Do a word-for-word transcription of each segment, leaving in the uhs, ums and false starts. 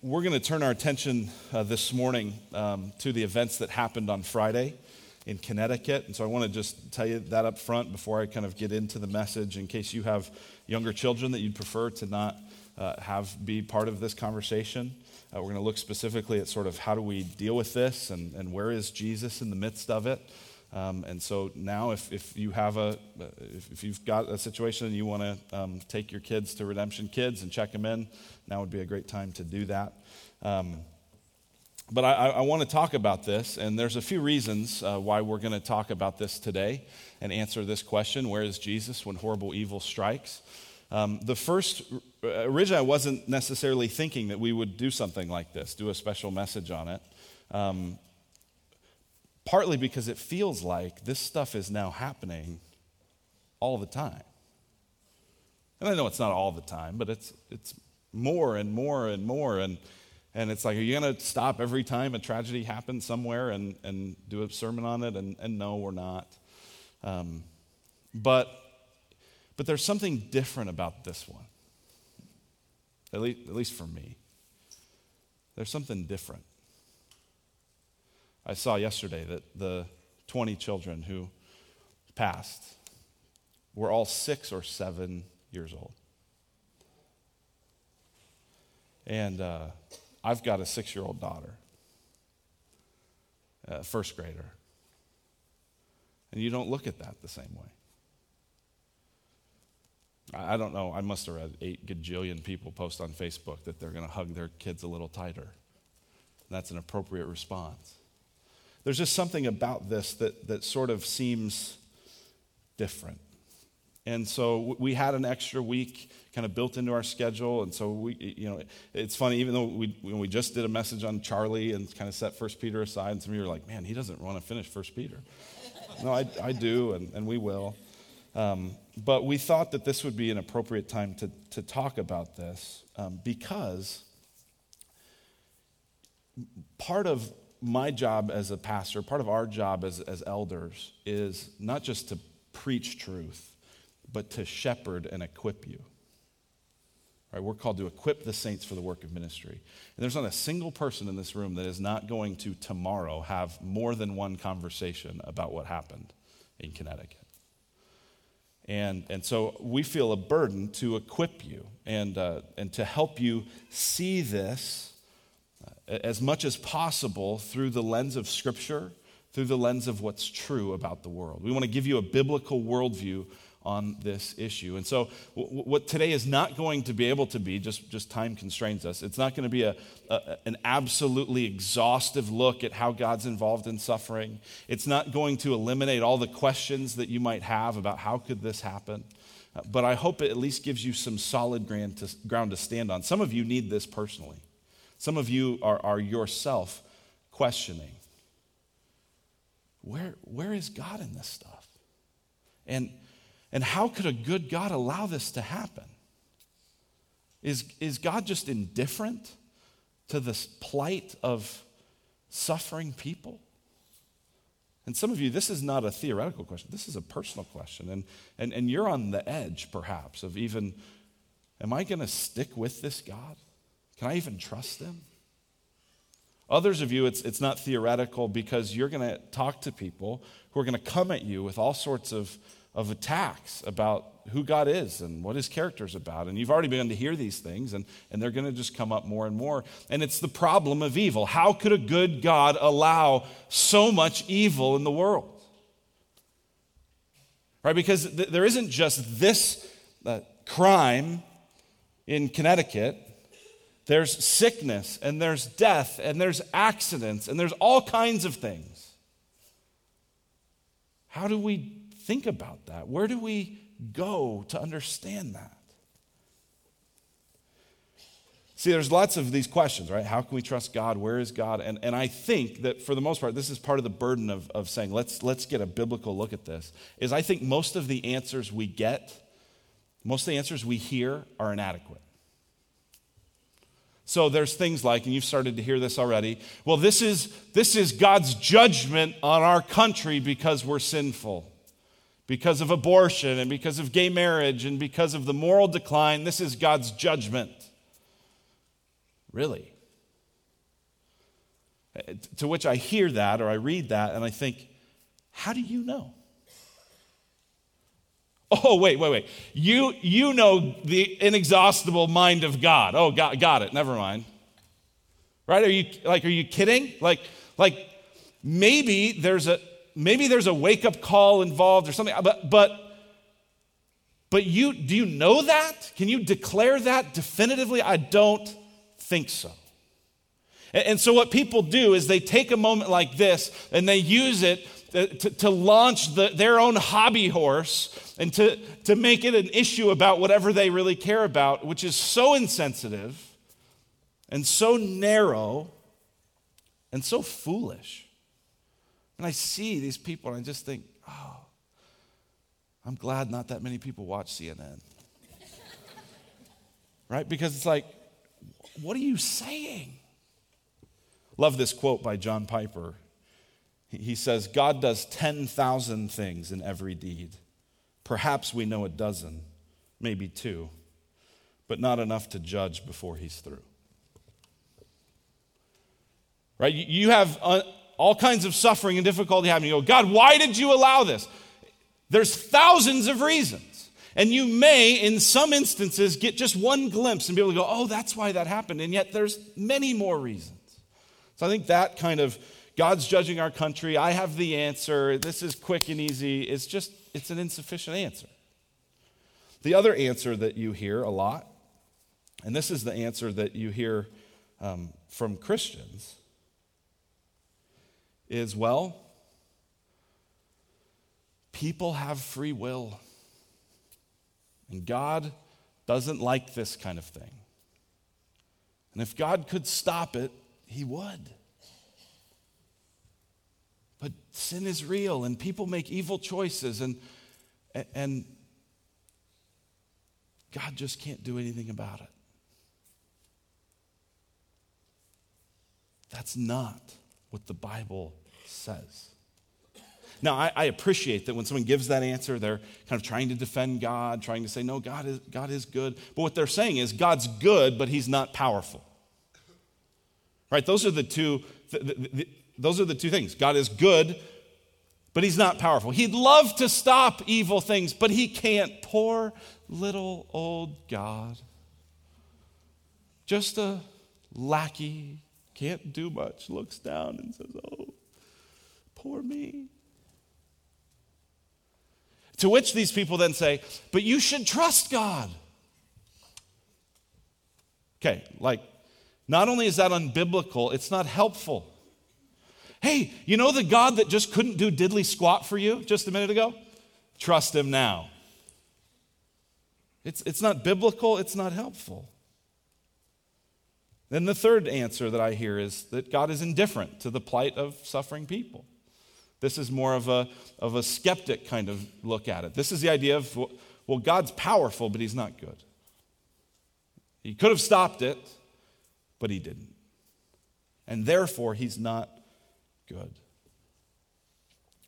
We're going to turn our attention uh, this morning um, to the events that happened on Friday in Connecticut. And so I want to just tell you that up front before I kind of get into the message, in case you have younger children that you'd prefer to not uh, have be part of this conversation. Uh, we're going to look specifically at sort of how do we deal with this, and, and where is Jesus in the midst of it. Um, and so now if, if you have a, if, if you've got a situation and you want to um, take your kids to Redemption Kids and check them in, now would be a great time to do that. Um, but I, I want to talk about this, and there's a few reasons uh, why we're going to talk about this today and answer this question: where is Jesus when horrible evil strikes? Um, the first, originally I wasn't necessarily thinking that we would do something like this, do a special message on it. Um, Partly because it feels like this stuff is now happening all the time. And I know it's not all the time, but it's it's more and more and more. And and it's like, are you going to stop every time a tragedy happens somewhere and, and do a sermon on it? And, and no, we're not. Um, but but there's something different about this one, at least, at least for me. There's something different. I saw yesterday that the twenty children who passed were all six or seven years old. And uh, I've got a six-year-old daughter, a first grader. And you don't look at that the same way. I don't know, I must have read eight gajillion people post on Facebook that they're going to hug their kids a little tighter. That's an appropriate response. There's just something about this that, that sort of seems different. And so we had an extra week kind of built into our schedule. And so, we, you know, it's funny, even though we when we just did a message on Charlie and kind of set First Peter aside, and some of you were like, man, he doesn't want to finish First Peter. No, I, I do, and, and we will. Um, but we thought that this would be an appropriate time to, to talk about this um, because part of my job as a pastor, part of our job as, as elders, is not just to preach truth, but to shepherd and equip you. All right, we're called to equip the saints for the work of ministry. And there's not a single person in this room that is not going to tomorrow have more than one conversation about what happened in Connecticut. And and so we feel a burden to equip you and uh, and to help you see this as much as possible through the lens of Scripture, through the lens of what's true about the world. We want to give you a biblical worldview on this issue. And so w- what today is not going to be able to be, just, just time constrains us, it's not going to be a, a an absolutely exhaustive look at how God's involved in suffering. It's not going to eliminate all the questions that you might have about how could this happen. But I hope it at least gives you some solid ground to, ground to stand on. Some of you need this personally. Some of you are, are yourself questioning, where, where is God in this stuff? And, and how could a good God allow this to happen? Is, is God just indifferent to this plight of suffering people? And some of you, this is not a theoretical question. This is a personal question. And, and, and you're on the edge, perhaps, of even, am I going to stick with this God? Can I even trust them? Others of you, it's it's not theoretical, because you're going to talk to people who are going to come at you with all sorts of, of attacks about who God is and what his character is about. And you've already begun to hear these things, and, and they're going to just come up more and more. And it's the problem of evil. How could a good God allow so much evil in the world? Right? Because th- there isn't just this uh, crime in Connecticut. There's sickness, and there's death, and there's accidents, and there's all kinds of things. How do we think about that? Where do we go to understand that? See, there's lots of these questions, right? How can we trust God? Where is God? And, and I think that for the most part, this is part of the burden of, of saying, let's, let's get a biblical look at this, is I think most of the answers we get, most of the answers we hear are inadequate. So there's things like, and you've started to hear this already, well, this is this is God's judgment on our country because we're sinful, because of abortion and because of gay marriage and because of the moral decline. This is God's judgment. Really? to which I hear that or I read that and I think, how do you know? Oh, wait, wait, wait. You you know the inexhaustible mind of God. Oh, got, got it. Never mind. Right? Are you like are you kidding? Like like maybe there's a maybe there's a wake-up call involved or something, but but but you do you know that? Can you declare that definitively? I don't think so. And, and so what people do is they take a moment like this and they use it To, to launch the, their own hobby horse and to, to make it an issue about whatever they really care about, which is so insensitive and so narrow and so foolish. And I see these people and I just think, oh, I'm glad not that many people watch C N N. Right? Because it's like, what are you saying? Love this quote by John Piper. He says, God does ten thousand things in every deed. Perhaps we know a dozen, maybe two, but not enough to judge before he's through. Right? You have all kinds of suffering and difficulty happening. You go, God, why did you allow this? There's thousands of reasons. And you may, in some instances, get just one glimpse and be able to go, oh, that's why that happened. And yet there's many more reasons. So I think that kind of God's judging our country, I have the answer, this is quick and easy. It's just, it's an insufficient answer. The other answer that you hear a lot, and this is the answer that you hear um, from Christians, is, well, people have free will. And God doesn't like this kind of thing. And if God could stop it, he would. But sin is real, and people make evil choices, and and God just can't do anything about it. That's not what the Bible says. Now, I, I appreciate that when someone gives that answer, they're kind of trying to defend God, trying to say, no, God is God is good. But what they're saying is God's good, but he's not powerful. Right? Those are the two... The, the, the, Those are the two things. God is good, but he's not powerful. He'd love to stop evil things, but he can't. Poor little old God. Just a lackey, can't do much, looks down and says, oh, poor me. To which these people then say, but you should trust God. Okay, like, not only is that unbiblical, it's not helpful. Hey, you know the God that just couldn't do diddly squat for you just a minute ago? Trust him now. It's, it's not biblical. It's not helpful. Then the third answer that I hear is that God is indifferent to the plight of suffering people. This is more of a, of a skeptic kind of look at it. This is the idea of, well, God's powerful, but he's not good. He could have stopped it, but he didn't. And therefore, he's not good.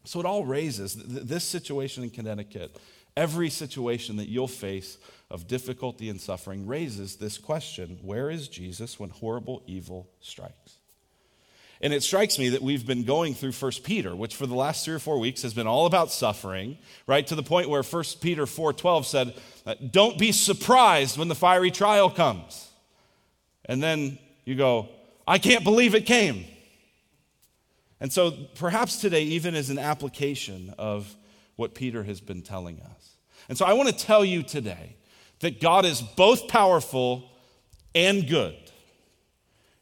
So it all raises th- this situation in Connecticut, every situation that you'll face of difficulty and suffering raises this question, where is Jesus when horrible evil strikes? And it strikes me that we've been going through First Peter, which for the last three or four weeks has been all about suffering, right? To the point where First Peter four twelve said, don't be surprised when the fiery trial comes. And then you go, I can't believe it came. And so perhaps today even is an application of what Peter has been telling us. And so I want to tell you today that God is both powerful and good,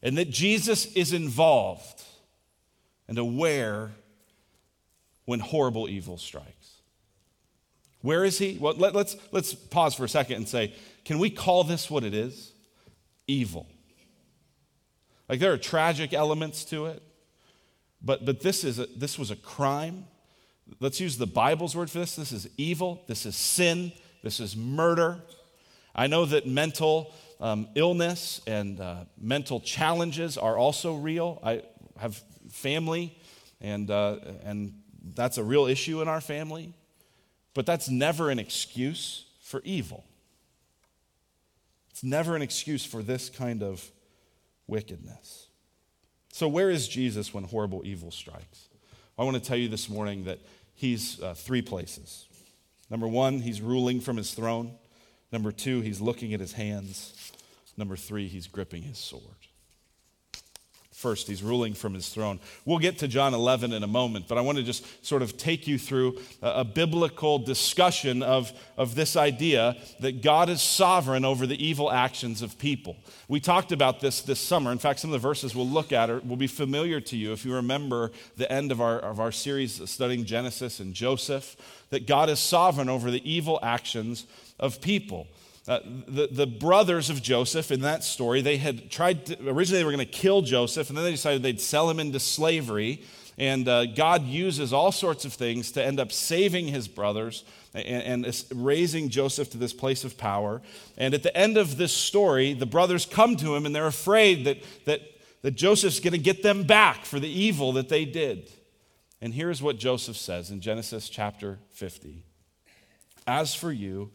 and that Jesus is involved and aware when horrible evil strikes. Where is he? Well, let, let's, let's pause for a second and say, can we call this what it is? Evil. Like there are tragic elements to it. But but this is a, this was a crime. Let's use the Bible's word for this. This is evil. This is sin. This is murder. I know that mental um, illness and uh, mental challenges are also real. I have family, and uh, and that's a real issue in our family. But that's never an excuse for evil. It's never an excuse for this kind of wickedness. So where is Jesus when horrible evil strikes? I want to tell you this morning that he's uh, three places. Number one, he's ruling from his throne. Number two, he's looking at his hands. Number three, he's gripping his sword. First, he's ruling from his throne. We'll get to John eleven in a moment, but I want to just sort of take you through a, a biblical discussion of, of this idea that God is sovereign over the evil actions of people. We talked about this this summer. In fact, some of the verses we'll look at are, will be familiar to you if you remember the end of our, of our series studying Genesis and Joseph, that God is sovereign over the evil actions of people. Uh, the, the brothers of Joseph in that story, they had tried to, originally they were going to kill Joseph, and then they decided they'd sell him into slavery, and uh, God uses all sorts of things to end up saving his brothers and, and raising Joseph to this place of power. And at the end of this story, the brothers come to him, and they're afraid that, that, that Joseph's going to get them back for the evil that they did. And here's what Joseph says in Genesis chapter fifty. As for you,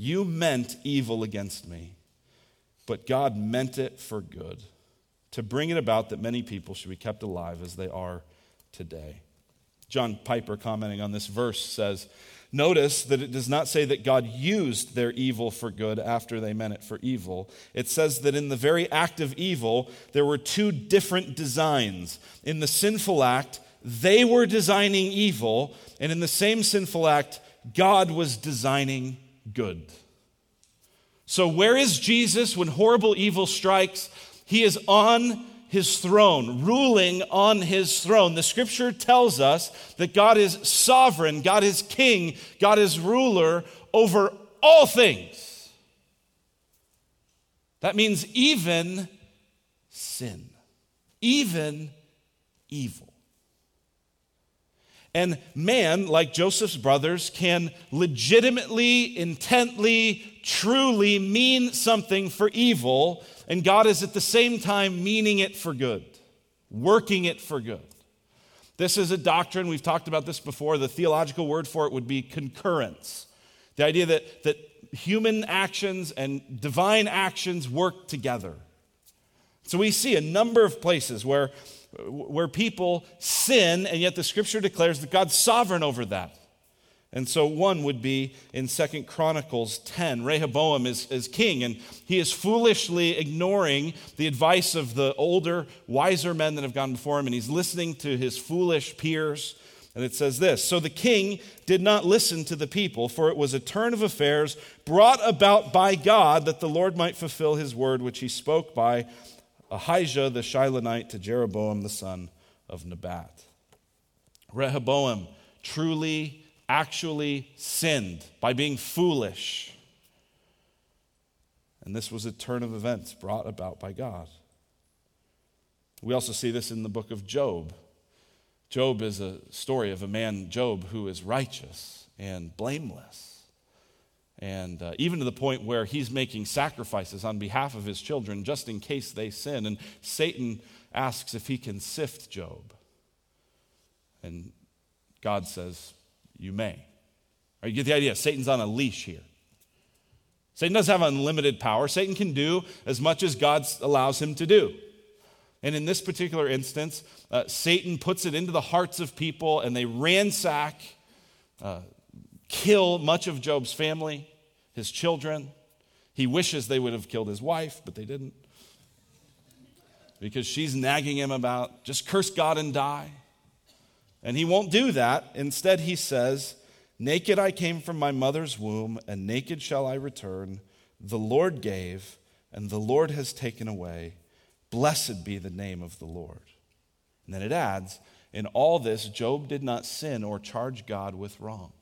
you meant evil against me, but God meant it for good, to bring it about that many people should be kept alive as they are today. John Piper, commenting on this verse, says, notice that it does not say that God used their evil for good after they meant it for evil. It says that in the very act of evil, there were two different designs. In the sinful act, they were designing evil, and in the same sinful act, God was designing evil. Good. So where is Jesus when horrible evil strikes? He is on his throne, ruling on his throne. The scripture tells us that God is sovereign, God is king, God is ruler over all things. That means even sin, even evil. And man, like Joseph's brothers, can legitimately, intently, truly mean something for evil, and God is at the same time meaning it for good, working it for good. This is a doctrine, we've talked about this before, the theological word for it would be concurrence. The idea that, that human actions and divine actions work together. So we see a number of places where where people sin, and yet the scripture declares that God's sovereign over that. And so one would be in Second Chronicles ten. Rehoboam is, is king, and he is foolishly ignoring the advice of the older, wiser men that have gone before him, and he's listening to his foolish peers. And it says this, so the king did not listen to the people, for it was a turn of affairs brought about by God that the Lord might fulfill his word, which he spoke by Ahijah the Shilonite to Jeroboam the son of Nebat. Rehoboam truly, actually sinned by being foolish. And this was a turn of events brought about by God. We also see this in the book of Job. Job is a story of a man, Job, who is righteous and blameless. And uh, even to the point where he's making sacrifices on behalf of his children just in case they sin. And Satan asks if he can sift Job. And God says, you may. Right, you get the idea. Satan's on a leash here. Satan doesn't have unlimited power. Satan can do as much as God allows him to do. And in this particular instance, uh, Satan puts it into the hearts of people and they ransack uh kill much of Job's family, his children. He wishes they would have killed his wife, but they didn't. Because she's nagging him about, just curse God and die. And he won't do that. Instead, he says, naked I came from my mother's womb, and naked shall I return. The Lord gave, and the Lord has taken away. Blessed be the name of the Lord. And then it adds, in all this, Job did not sin or charge God with wrong.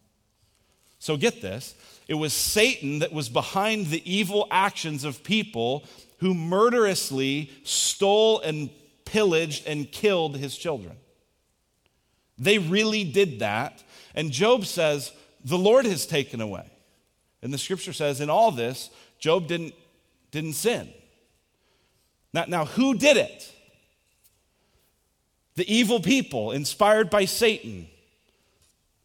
So get this, it was Satan that was behind the evil actions of people who murderously stole and pillaged and killed his children. They really did that. And Job says, the Lord has taken away. And the scripture says, in all this, Job didn't, didn't sin. Now, now, who did it? The evil people inspired by Satan.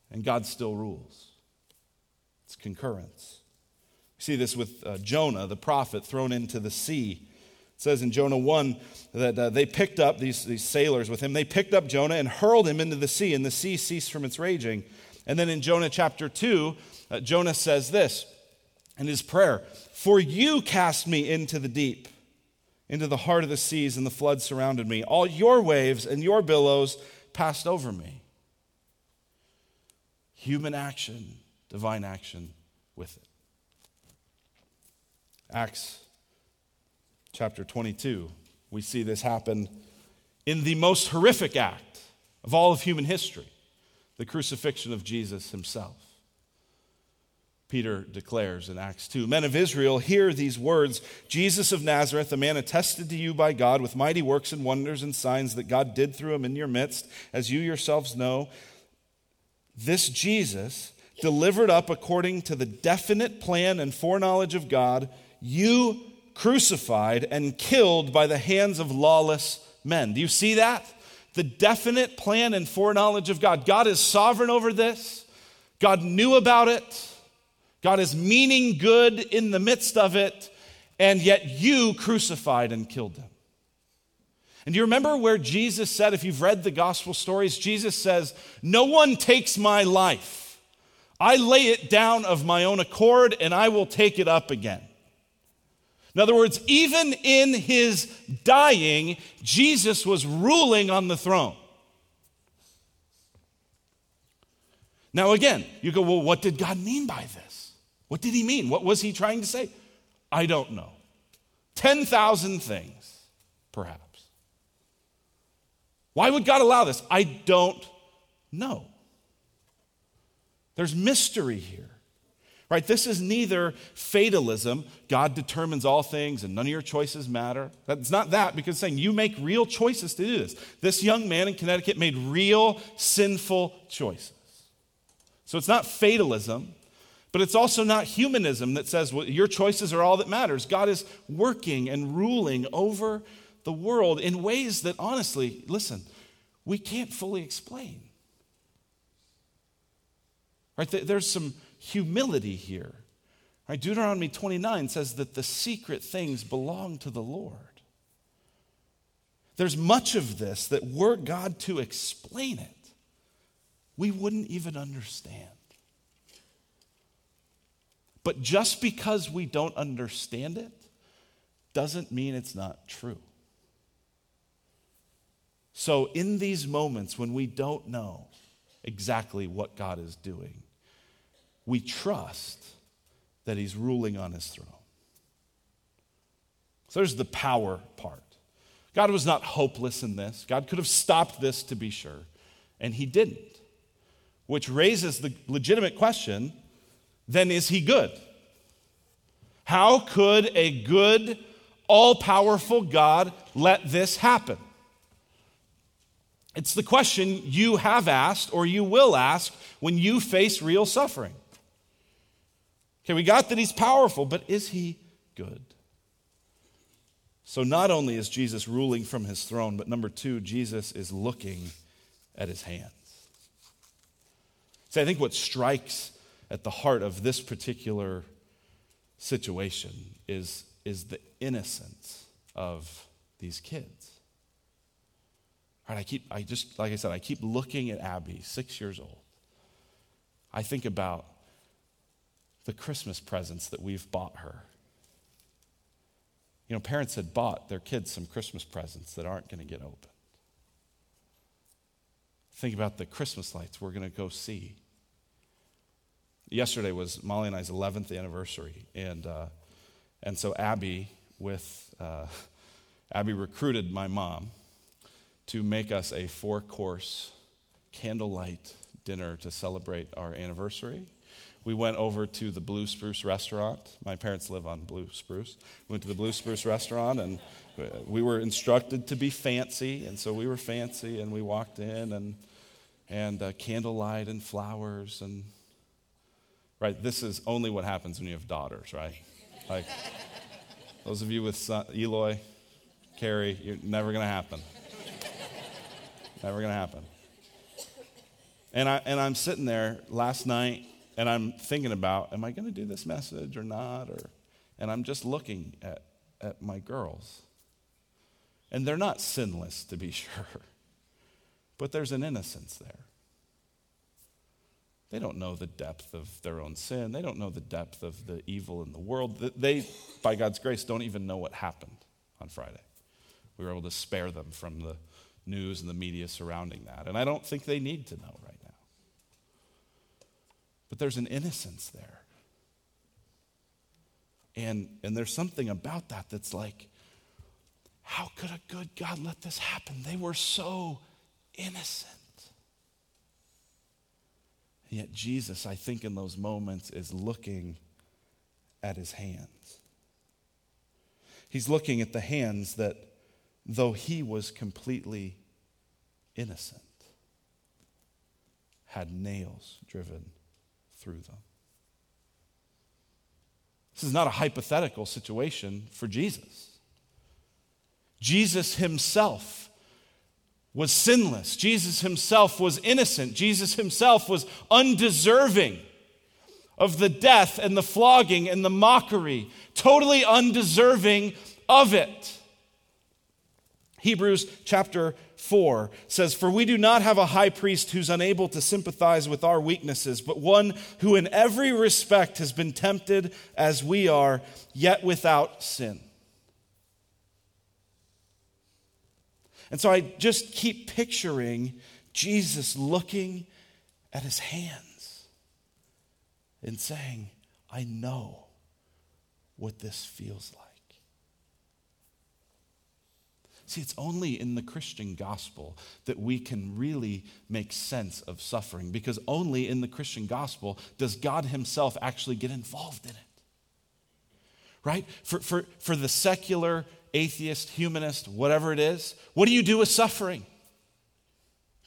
And God still rules. Concurrence. We see this with uh, Jonah, the prophet, thrown into the sea. It says in Jonah one that uh, they picked up, these, these sailors with him, they picked up Jonah and hurled him into the sea, and the sea ceased from its raging. And then in Jonah chapter two, uh, Jonah says this in his prayer, "For you cast me into the deep, into the heart of the seas, and the flood surrounded me. All your waves and your billows passed over me." Human action, divine action with it. Acts chapter twenty-two, we see this happen in the most horrific act of all of human history, the crucifixion of Jesus himself. Peter declares in Acts two, "Men of Israel, hear these words. Jesus of Nazareth, a man attested to you by God with mighty works and wonders and signs that God did through him in your midst, as you yourselves know, this Jesus, delivered up according to the definite plan and foreknowledge of God, you crucified and killed by the hands of lawless men." Do you see that? The definite plan and foreknowledge of God. God is sovereign over this. God knew about it. God is meaning good in the midst of it. And yet you crucified and killed them. And do you remember where Jesus said, if you've read the gospel stories, Jesus says, "No one takes my life. I lay it down of my own accord, and I will take it up again." In other words, even in his dying, Jesus was ruling on the throne. Now again, you go, well, what did God mean by this? What did he mean? What was he trying to say? I don't know. ten thousand things, perhaps. Why would God allow this? I don't know. There's mystery here. Right, this is neither fatalism, God determines all things and none of your choices matter. That's not that, because it's saying you make real choices to do this. This young man in Connecticut made real sinful choices. So it's not fatalism, but it's also not humanism that says, well, your choices are all that matters. God is working and ruling over the world in ways that, honestly, listen, we can't fully explain. Right, there's some humility here. Right? Deuteronomy twenty-nine says that the secret things belong to the Lord. There's much of this that were God to explain it, we wouldn't even understand. But just because we don't understand it doesn't mean it's not true. So in these moments when we don't know exactly what God is doing, we trust that he's ruling on his throne. So there's the power part. God was not hopeless in this. God could have stopped this, to be sure, and he didn't, which raises the legitimate question, then is he good? How could a good, all-powerful God let this happen? It's the question you have asked or you will ask when you face real suffering. Okay, we got that he's powerful, but is he good? So not only is Jesus ruling from his throne, but number two, Jesus is looking at his hands. See, I think what strikes at the heart of this particular situation is, is the innocence of these kids. All right, I keep, I just, like I said, I keep looking at Abby, six years old. I think about the Christmas presents that we've bought her. You know, parents had bought their kids some Christmas presents that aren't going to get opened. Think about the Christmas lights we're going to go see. Yesterday was Molly and I's eleventh anniversary, and uh, and so Abby with uh, Abby recruited my mom to make us a four-course candlelight dinner to celebrate our anniversary. We went over to the Blue Spruce restaurant. My parents live on Blue Spruce. We went to the Blue Spruce restaurant, and we were instructed to be fancy, and so we were fancy, and we walked in, and and uh, candlelight and flowers, and right. This is only what happens when you have daughters, right? Like those of you with son, Eloy, Carrie, you're never gonna happen. Never gonna happen. And I and I'm sitting there last night. And I'm thinking about, am I going to do this message or not? Or, and I'm just looking at, at my girls. And they're not sinless, to be sure. But there's an innocence there. They don't know the depth of their own sin. They don't know the depth of the evil in the world. They, by God's grace, don't even know what happened on Friday. We were able to spare them from the news and the media surrounding that. And I don't think they need to know right now. But there's an innocence there. And, and there's something about that that's like, how could a good God let this happen? They were so innocent. And yet Jesus, I think in those moments, is looking at his hands. He's looking at the hands that, though he was completely innocent, had nails driven through them. This is not a hypothetical situation for Jesus. Jesus himself was sinless. Jesus himself was innocent. Jesus himself was undeserving of the death and the flogging and the mockery, totally undeserving of it. Hebrews chapter four says, "For we do not have a high priest who's unable to sympathize with our weaknesses, but one who in every respect has been tempted as we are, yet without sin." And so I just keep picturing Jesus looking at his hands and saying, "I know what this feels like." See, it's only in the Christian gospel that we can really make sense of suffering, because only in the Christian gospel does God himself actually get involved in it, right? For, for, for the secular, atheist, humanist, whatever it is, what do you do with suffering?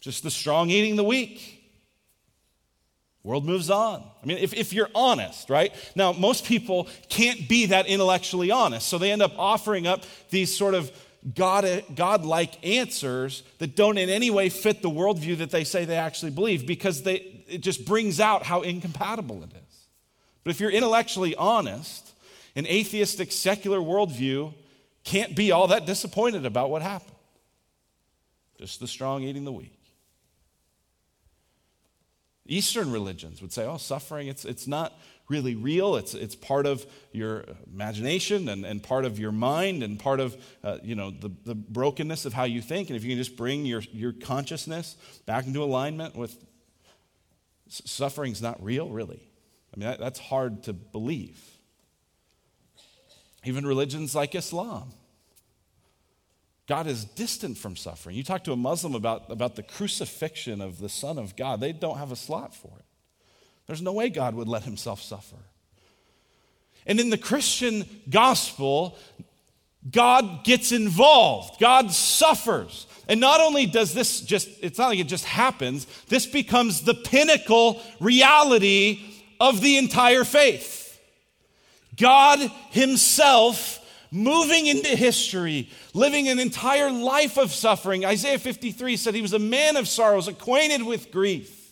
Just the strong eating the weak. World moves on. I mean, if, if you're honest, right? Now, most people can't be that intellectually honest, so they end up offering up these sort of God, God-like answers that don't in any way fit the worldview that they say they actually believe, because they, it just brings out how incompatible it is. But if you're intellectually honest, an atheistic secular worldview can't be all that disappointed about what happened. Just the strong eating the weak. Eastern religions would say, oh, suffering, it's it's not really real. It's it's part of your imagination and, and part of your mind and part of uh, you know the, the brokenness of how you think. And if you can just bring your, your consciousness back into alignment with suffering's not real, really. I mean, that, that's hard to believe. Even religions like Islam. God is distant from suffering. You talk to a Muslim about, about the crucifixion of the Son of God, they don't have a slot for it. There's no way God would let himself suffer. And in the Christian gospel, God gets involved. God suffers. And not only does this just, it's not like it just happens, this becomes the pinnacle reality of the entire faith. God himself moving into history, living an entire life of suffering. Isaiah fifty-three said he was a man of sorrows, acquainted with grief.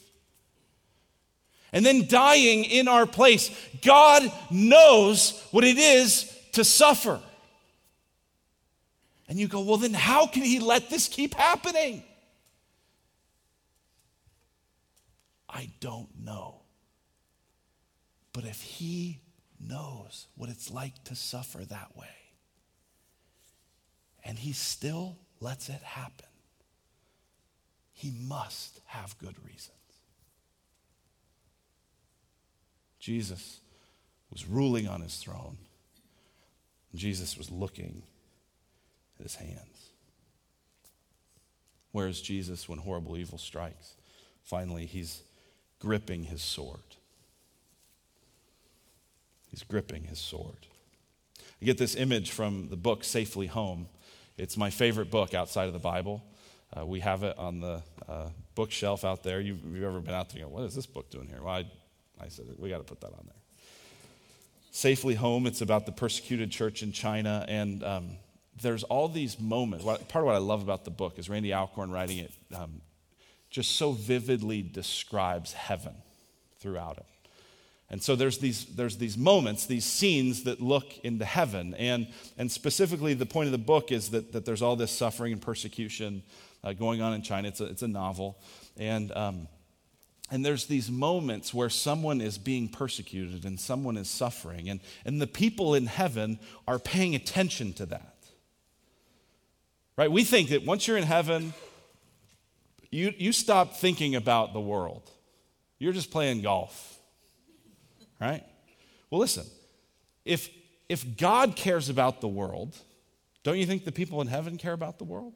And then dying in our place. God knows what it is to suffer. And you go, well, then how can he let this keep happening? I don't know. But if he knows what it's like to suffer that way, and he still lets it happen, he must have good reasons. Jesus was ruling on his throne. Jesus was looking at his hands. Where is Jesus when horrible evil strikes? Finally, he's gripping his sword. He's gripping his sword. I get this image from the book Safely Home. It's my favorite book outside of the Bible. Uh, we have it on the uh, bookshelf out there. You've, you've ever been out there and go, what is this book doing here? Well, I, I said, we got to put that on there. Safely Home, it's about the persecuted church in China. And um, there's all these moments. Part of what I love about the book is Randy Alcorn writing it um, just so vividly describes heaven throughout it. And so there's these there's these moments, these scenes that look into heaven. And and specifically the point of the book is that, that there's all this suffering and persecution uh, going on in China. It's a, it's a novel. And um, and there's these moments where someone is being persecuted and someone is suffering. And, and the people in heaven are paying attention to that. Right? We think that once you're in heaven, you you stop thinking about the world. You're just playing golf. Right? Well, listen, if if God cares about the world, don't you think the people in heaven care about the world?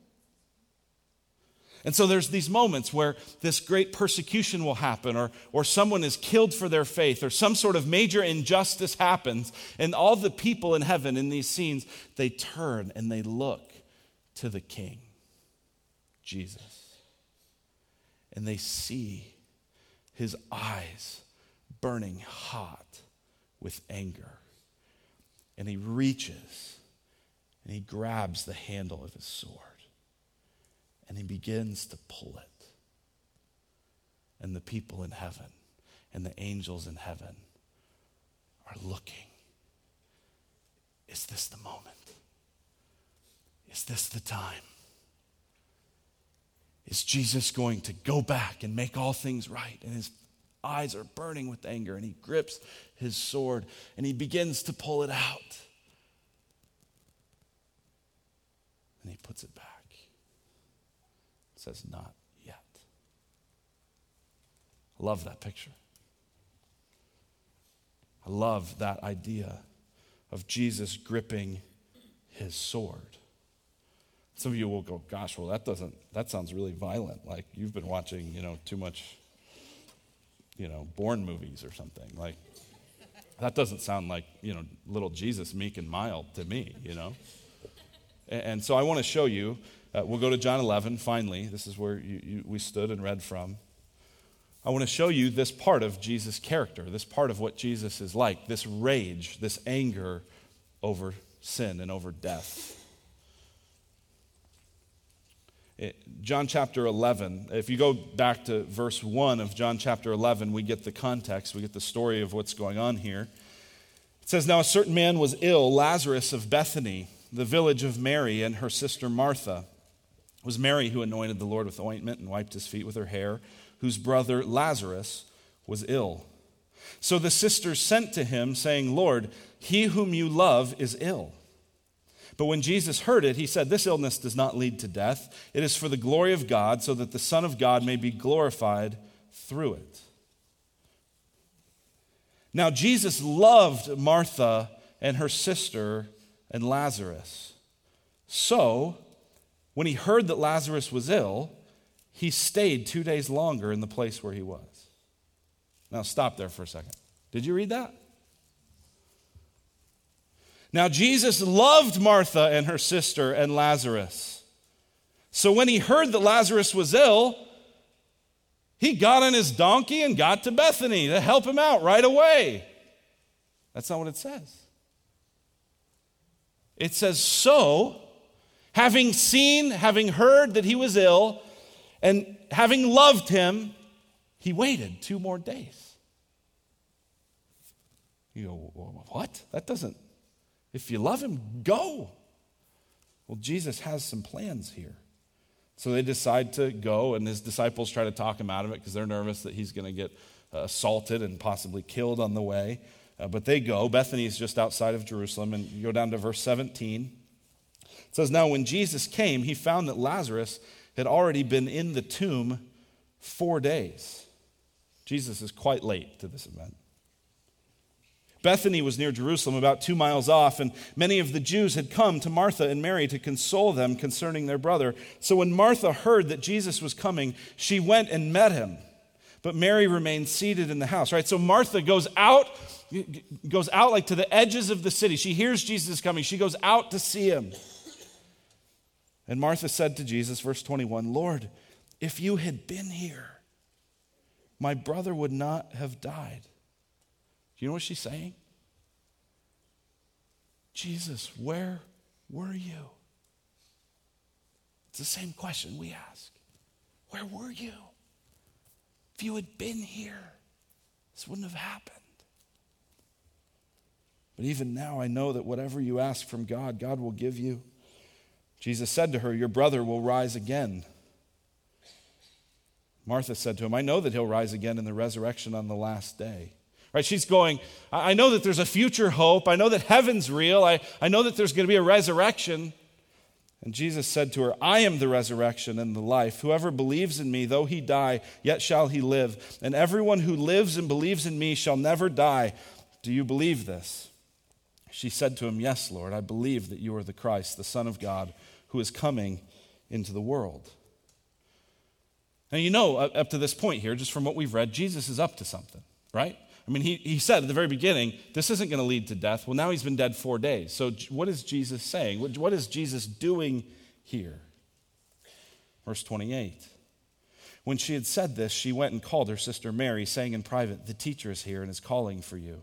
And so there's these moments where this great persecution will happen, or or someone is killed for their faith, or some sort of major injustice happens, and all the people in heaven in these scenes, they turn and they look to the King, Jesus, and they see his eyes burning hot with anger. And he reaches and he grabs the handle of his sword and he begins to pull it. And the people in heaven and the angels in heaven are looking. Is this the moment? Is this the time? Is Jesus going to go back and make all things right? And his eyes are burning with anger, and he grips his sword and he begins to pull it out, and he puts it back. It says, "Not yet." I love that picture. I love that idea of Jesus gripping his sword. Some of you will go, "Gosh, well, that doesn't that sounds really violent, like you've been watching, you know, too much you know, Bourne movies or something." Like, that doesn't sound like, you know, little Jesus meek and mild to me, you know. And, and so I want to show you, uh, we'll go to John eleven, finally. This is where you, you, we stood and read from. I want to show you this part of Jesus' character, this part of what Jesus is like, this rage, this anger over sin and over death. John chapter eleven, if you go back to verse one of John chapter eleven, we get the context, we get the story of what's going on here. It says, "Now a certain man was ill, Lazarus of Bethany, the village of Mary and her sister Martha. It was Mary who anointed the Lord with ointment and wiped his feet with her hair, whose brother Lazarus was ill. So the sisters sent to him, saying, 'Lord, he whom you love is ill.' But when Jesus heard it, he said, 'This illness does not lead to death. It is for the glory of God, so that the Son of God may be glorified through it.' Now Jesus loved Martha and her sister and Lazarus. So when he heard that Lazarus was ill, he stayed two days longer in the place where he was." Now stop there for a second. Did you read that? Now Jesus loved Martha and her sister and Lazarus. So when he heard that Lazarus was ill, he got on his donkey and got to Bethany to help him out right away. That's not what it says. It says, "So, having seen, having heard that he was ill, and having loved him, he waited two more days." You go, "What? That doesn't... If you love him, go." Well, Jesus has some plans here. So they decide to go, and his disciples try to talk him out of it because they're nervous that he's going to get assaulted and possibly killed on the way. Uh, but they go. Bethany is just outside of Jerusalem, and you go down to verse seventeen. It says, "Now when Jesus came, he found that Lazarus had already been in the tomb four days." Jesus is quite late to this event. "Bethany was near Jerusalem, about two miles off, and many of the Jews had come to Martha and Mary to console them concerning their brother. So when Martha heard that Jesus was coming, she went and met him. But Mary remained seated in the house." Right? So Martha goes out, goes out like to the edges of the city. She hears Jesus coming. She goes out to see him. "And Martha said to Jesus," verse twenty-one, "Lord, if you had been here, my brother would not have died." Do you know what she's saying? Jesus, where were you? It's the same question we ask. Where were you? If you had been here, this wouldn't have happened. But even now I know that whatever you ask from God, God will give you. Jesus said to her, your brother will rise again. Martha said to him, I know that he'll rise again in the resurrection on the last day. Right? She's going, I know that there's a future hope. I know that heaven's real. I, I know that there's going to be a resurrection. And Jesus said to her, I am the resurrection and the life. Whoever believes in me, though he die, yet shall he live. And everyone who lives and believes in me shall never die. Do you believe this? She said to him, yes, Lord, I believe that you are the Christ, the Son of God, who is coming into the world. Now, you know, up to this point here, just from what we've read, Jesus is up to something, right? I mean, he, he said at the very beginning, this isn't going to lead to death. Well, now he's been dead four days. So what is Jesus saying? What, what is Jesus doing here? Verse twenty-eight. When she had said this, she went and called her sister Mary, saying in private, the teacher is here and is calling for you.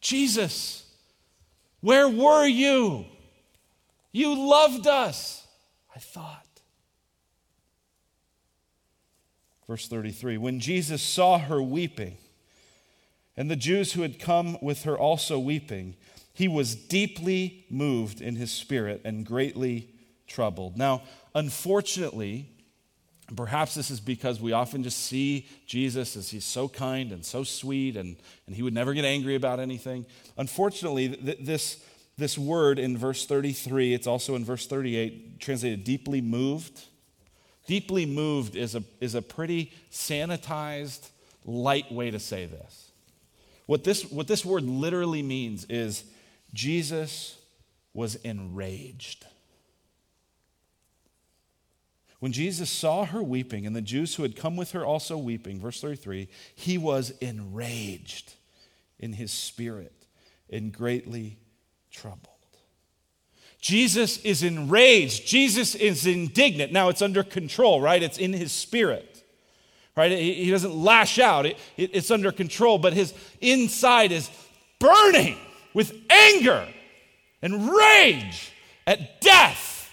Jesus, where were you? You loved us, I thought. Verse thirty-three, when Jesus saw her weeping, and the Jews who had come with her also weeping, he was deeply moved in his spirit and greatly troubled. Now, unfortunately, perhaps this is because we often just see Jesus as he's so kind and so sweet, and, and he would never get angry about anything. Unfortunately, th- this, this word in verse thirty-three, it's also in verse thirty-eight, translated deeply moved. Deeply moved is a, is a pretty sanitized, light way to say this. What this, what this word literally means is Jesus was enraged. When Jesus saw her weeping, and the Jews who had come with her also weeping, verse thirty-three, he was enraged in his spirit and greatly troubled. Jesus is enraged. Jesus is indignant. Now, it's under control, right? It's in his spirit, right? He doesn't lash out. It, it, it's under control, but his inside is burning with anger and rage at death.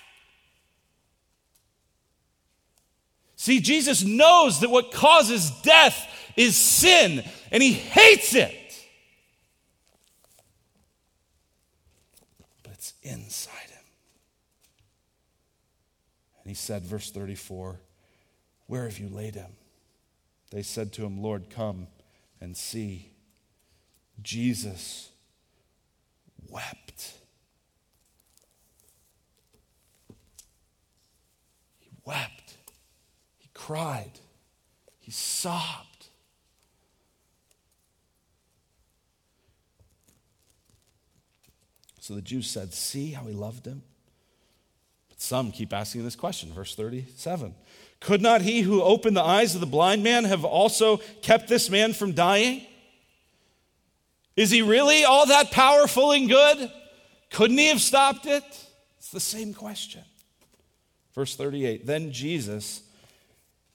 See, Jesus knows that what causes death is sin, and he hates it. But it's inside him. And he said, verse thirty-four, where have you laid him? They said to him, Lord, come and see. Jesus wept. He wept. Cried. He sobbed. So the Jews said, see how he loved him? But some keep asking this question. Verse thirty-seven. Could not he who opened the eyes of the blind man have also kept this man from dying? Is he really all that powerful and good? Couldn't he have stopped it? It's the same question. Verse thirty-eight. Then Jesus,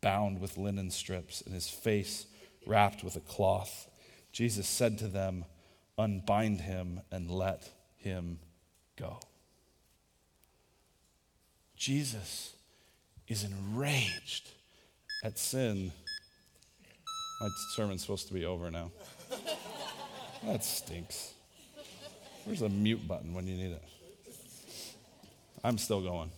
bound with linen strips, and his face wrapped with a cloth. Jesus said to them, unbind him and let him go. Jesus is enraged at sin. My sermon's supposed to be over now. That stinks. Where's the mute button when you need it? I'm still going.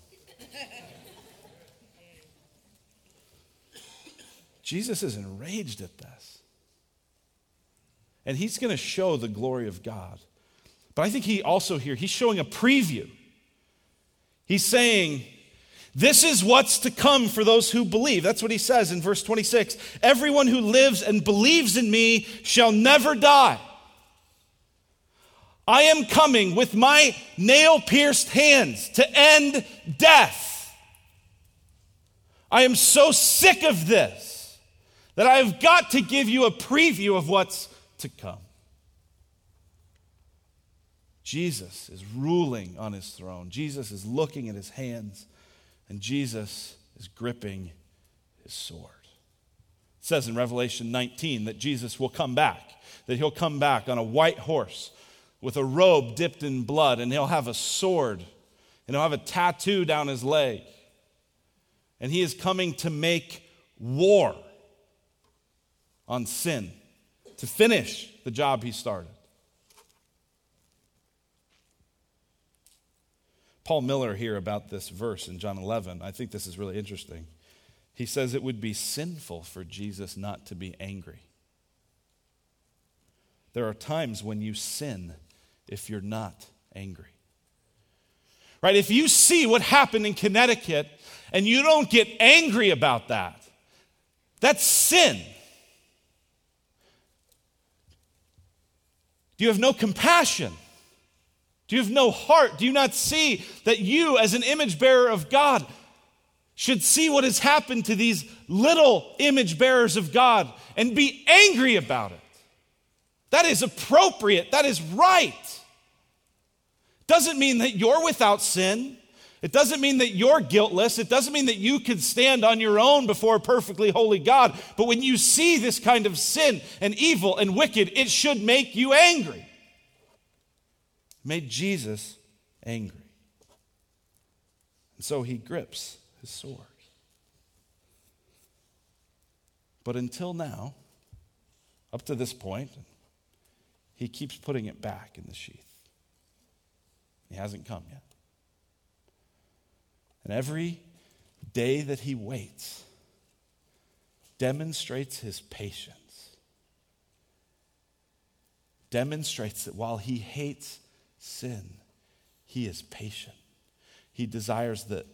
Jesus is enraged at this. And he's going to show the glory of God. But I think he also here, he's showing a preview. He's saying, this is what's to come for those who believe. That's what he says in verse twenty-six. Everyone who lives and believes in me shall never die. I am coming with my nail-pierced hands to end death. I am so sick of this that I have got to give you a preview of what's to come. Jesus is ruling on his throne. Jesus is looking at his hands. And Jesus is gripping his sword. It says in Revelation nineteen that Jesus will come back, that he'll come back on a white horse with a robe dipped in blood, and he'll have a sword, and he'll have a tattoo down his leg. And he is coming to make war on sin, to finish the job he started. Paul Miller here about this verse in John eleven, I think this is really interesting. He says it would be sinful for Jesus not to be angry. There are times when you sin if you're not angry. Right? If you see what happened in Connecticut and you don't get angry about that, that's sin. Do you have no compassion? Do you have no heart? Do you not see that you, as an image bearer of God, should see what has happened to these little image bearers of God and be angry about it? That is appropriate. That is right. Doesn't mean that you're without sin. It doesn't mean that you're guiltless. It doesn't mean that you can stand on your own before a perfectly holy God. But when you see this kind of sin and evil and wicked, it should make you angry. Made Jesus angry. And so he grips his sword. But until now, up to this point, he keeps putting it back in the sheath. He hasn't come yet. And every day that he waits demonstrates his patience, demonstrates that while he hates sin, he is patient. He desires that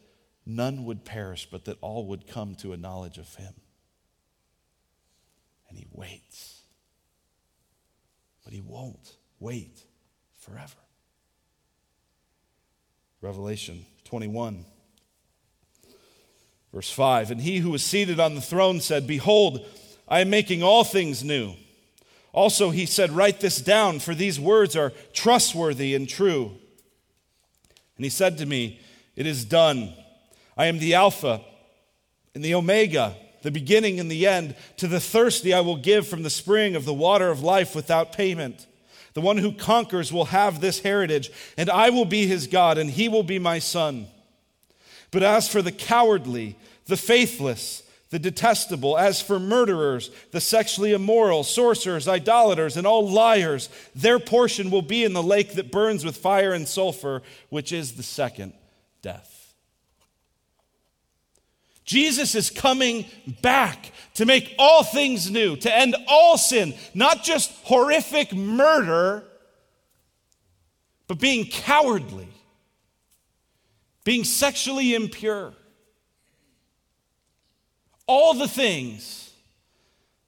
none would perish, but that all would come to a knowledge of him. And he waits. But he won't wait forever. Revelation twenty-one, verse five, and he who was seated on the throne said, behold, I am making all things new. Also, he said, write this down, for these words are trustworthy and true. And he said to me, it is done. I am the Alpha and the Omega, the beginning and the end. To the thirsty I will give from the spring of the water of life without payment. The one who conquers will have this heritage, and I will be his God, and he will be my son. But as for the cowardly, the faithless, the detestable, as for murderers, the sexually immoral, sorcerers, idolaters, and all liars, their portion will be in the lake that burns with fire and sulfur, which is the second death. Jesus is coming back to make all things new, to end all sin, not just horrific murder, but being cowardly, being sexually impure. All the things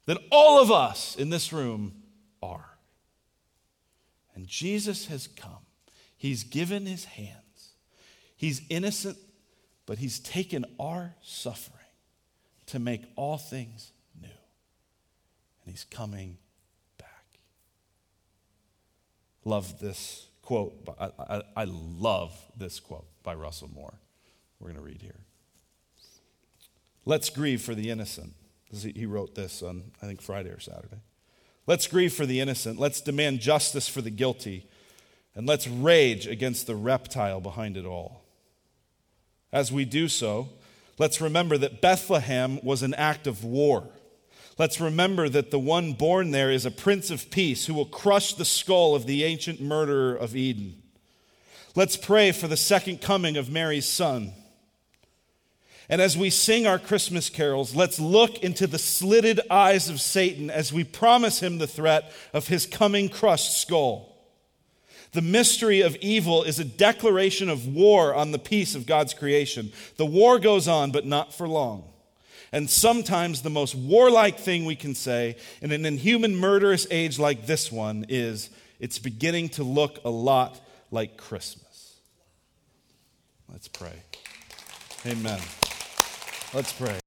that all of us in this room are. And Jesus has come. He's given his hands. He's innocent, but he's taken our suffering to make all things new. And he's coming back. Love this quote. I, I, I love this quote by Russell Moore. We're going to read here. Let's grieve for the innocent. He wrote this on, I think, Friday or Saturday. Let's grieve for the innocent. Let's demand justice for the guilty. And let's rage against the reptile behind it all. As we do so, let's remember that Bethlehem was an act of war. Let's remember that the one born there is a Prince of Peace who will crush the skull of the ancient murderer of Eden. Let's pray for the second coming of Mary's son. And as we sing our Christmas carols, let's look into the slitted eyes of Satan as we promise him the threat of his coming crushed skull. The mystery of evil is a declaration of war on the peace of God's creation. The war goes on, but not for long. And sometimes the most warlike thing we can say in an inhuman, murderous age like this one is, it's beginning to look a lot like Christmas. Let's pray. Amen. Let's pray.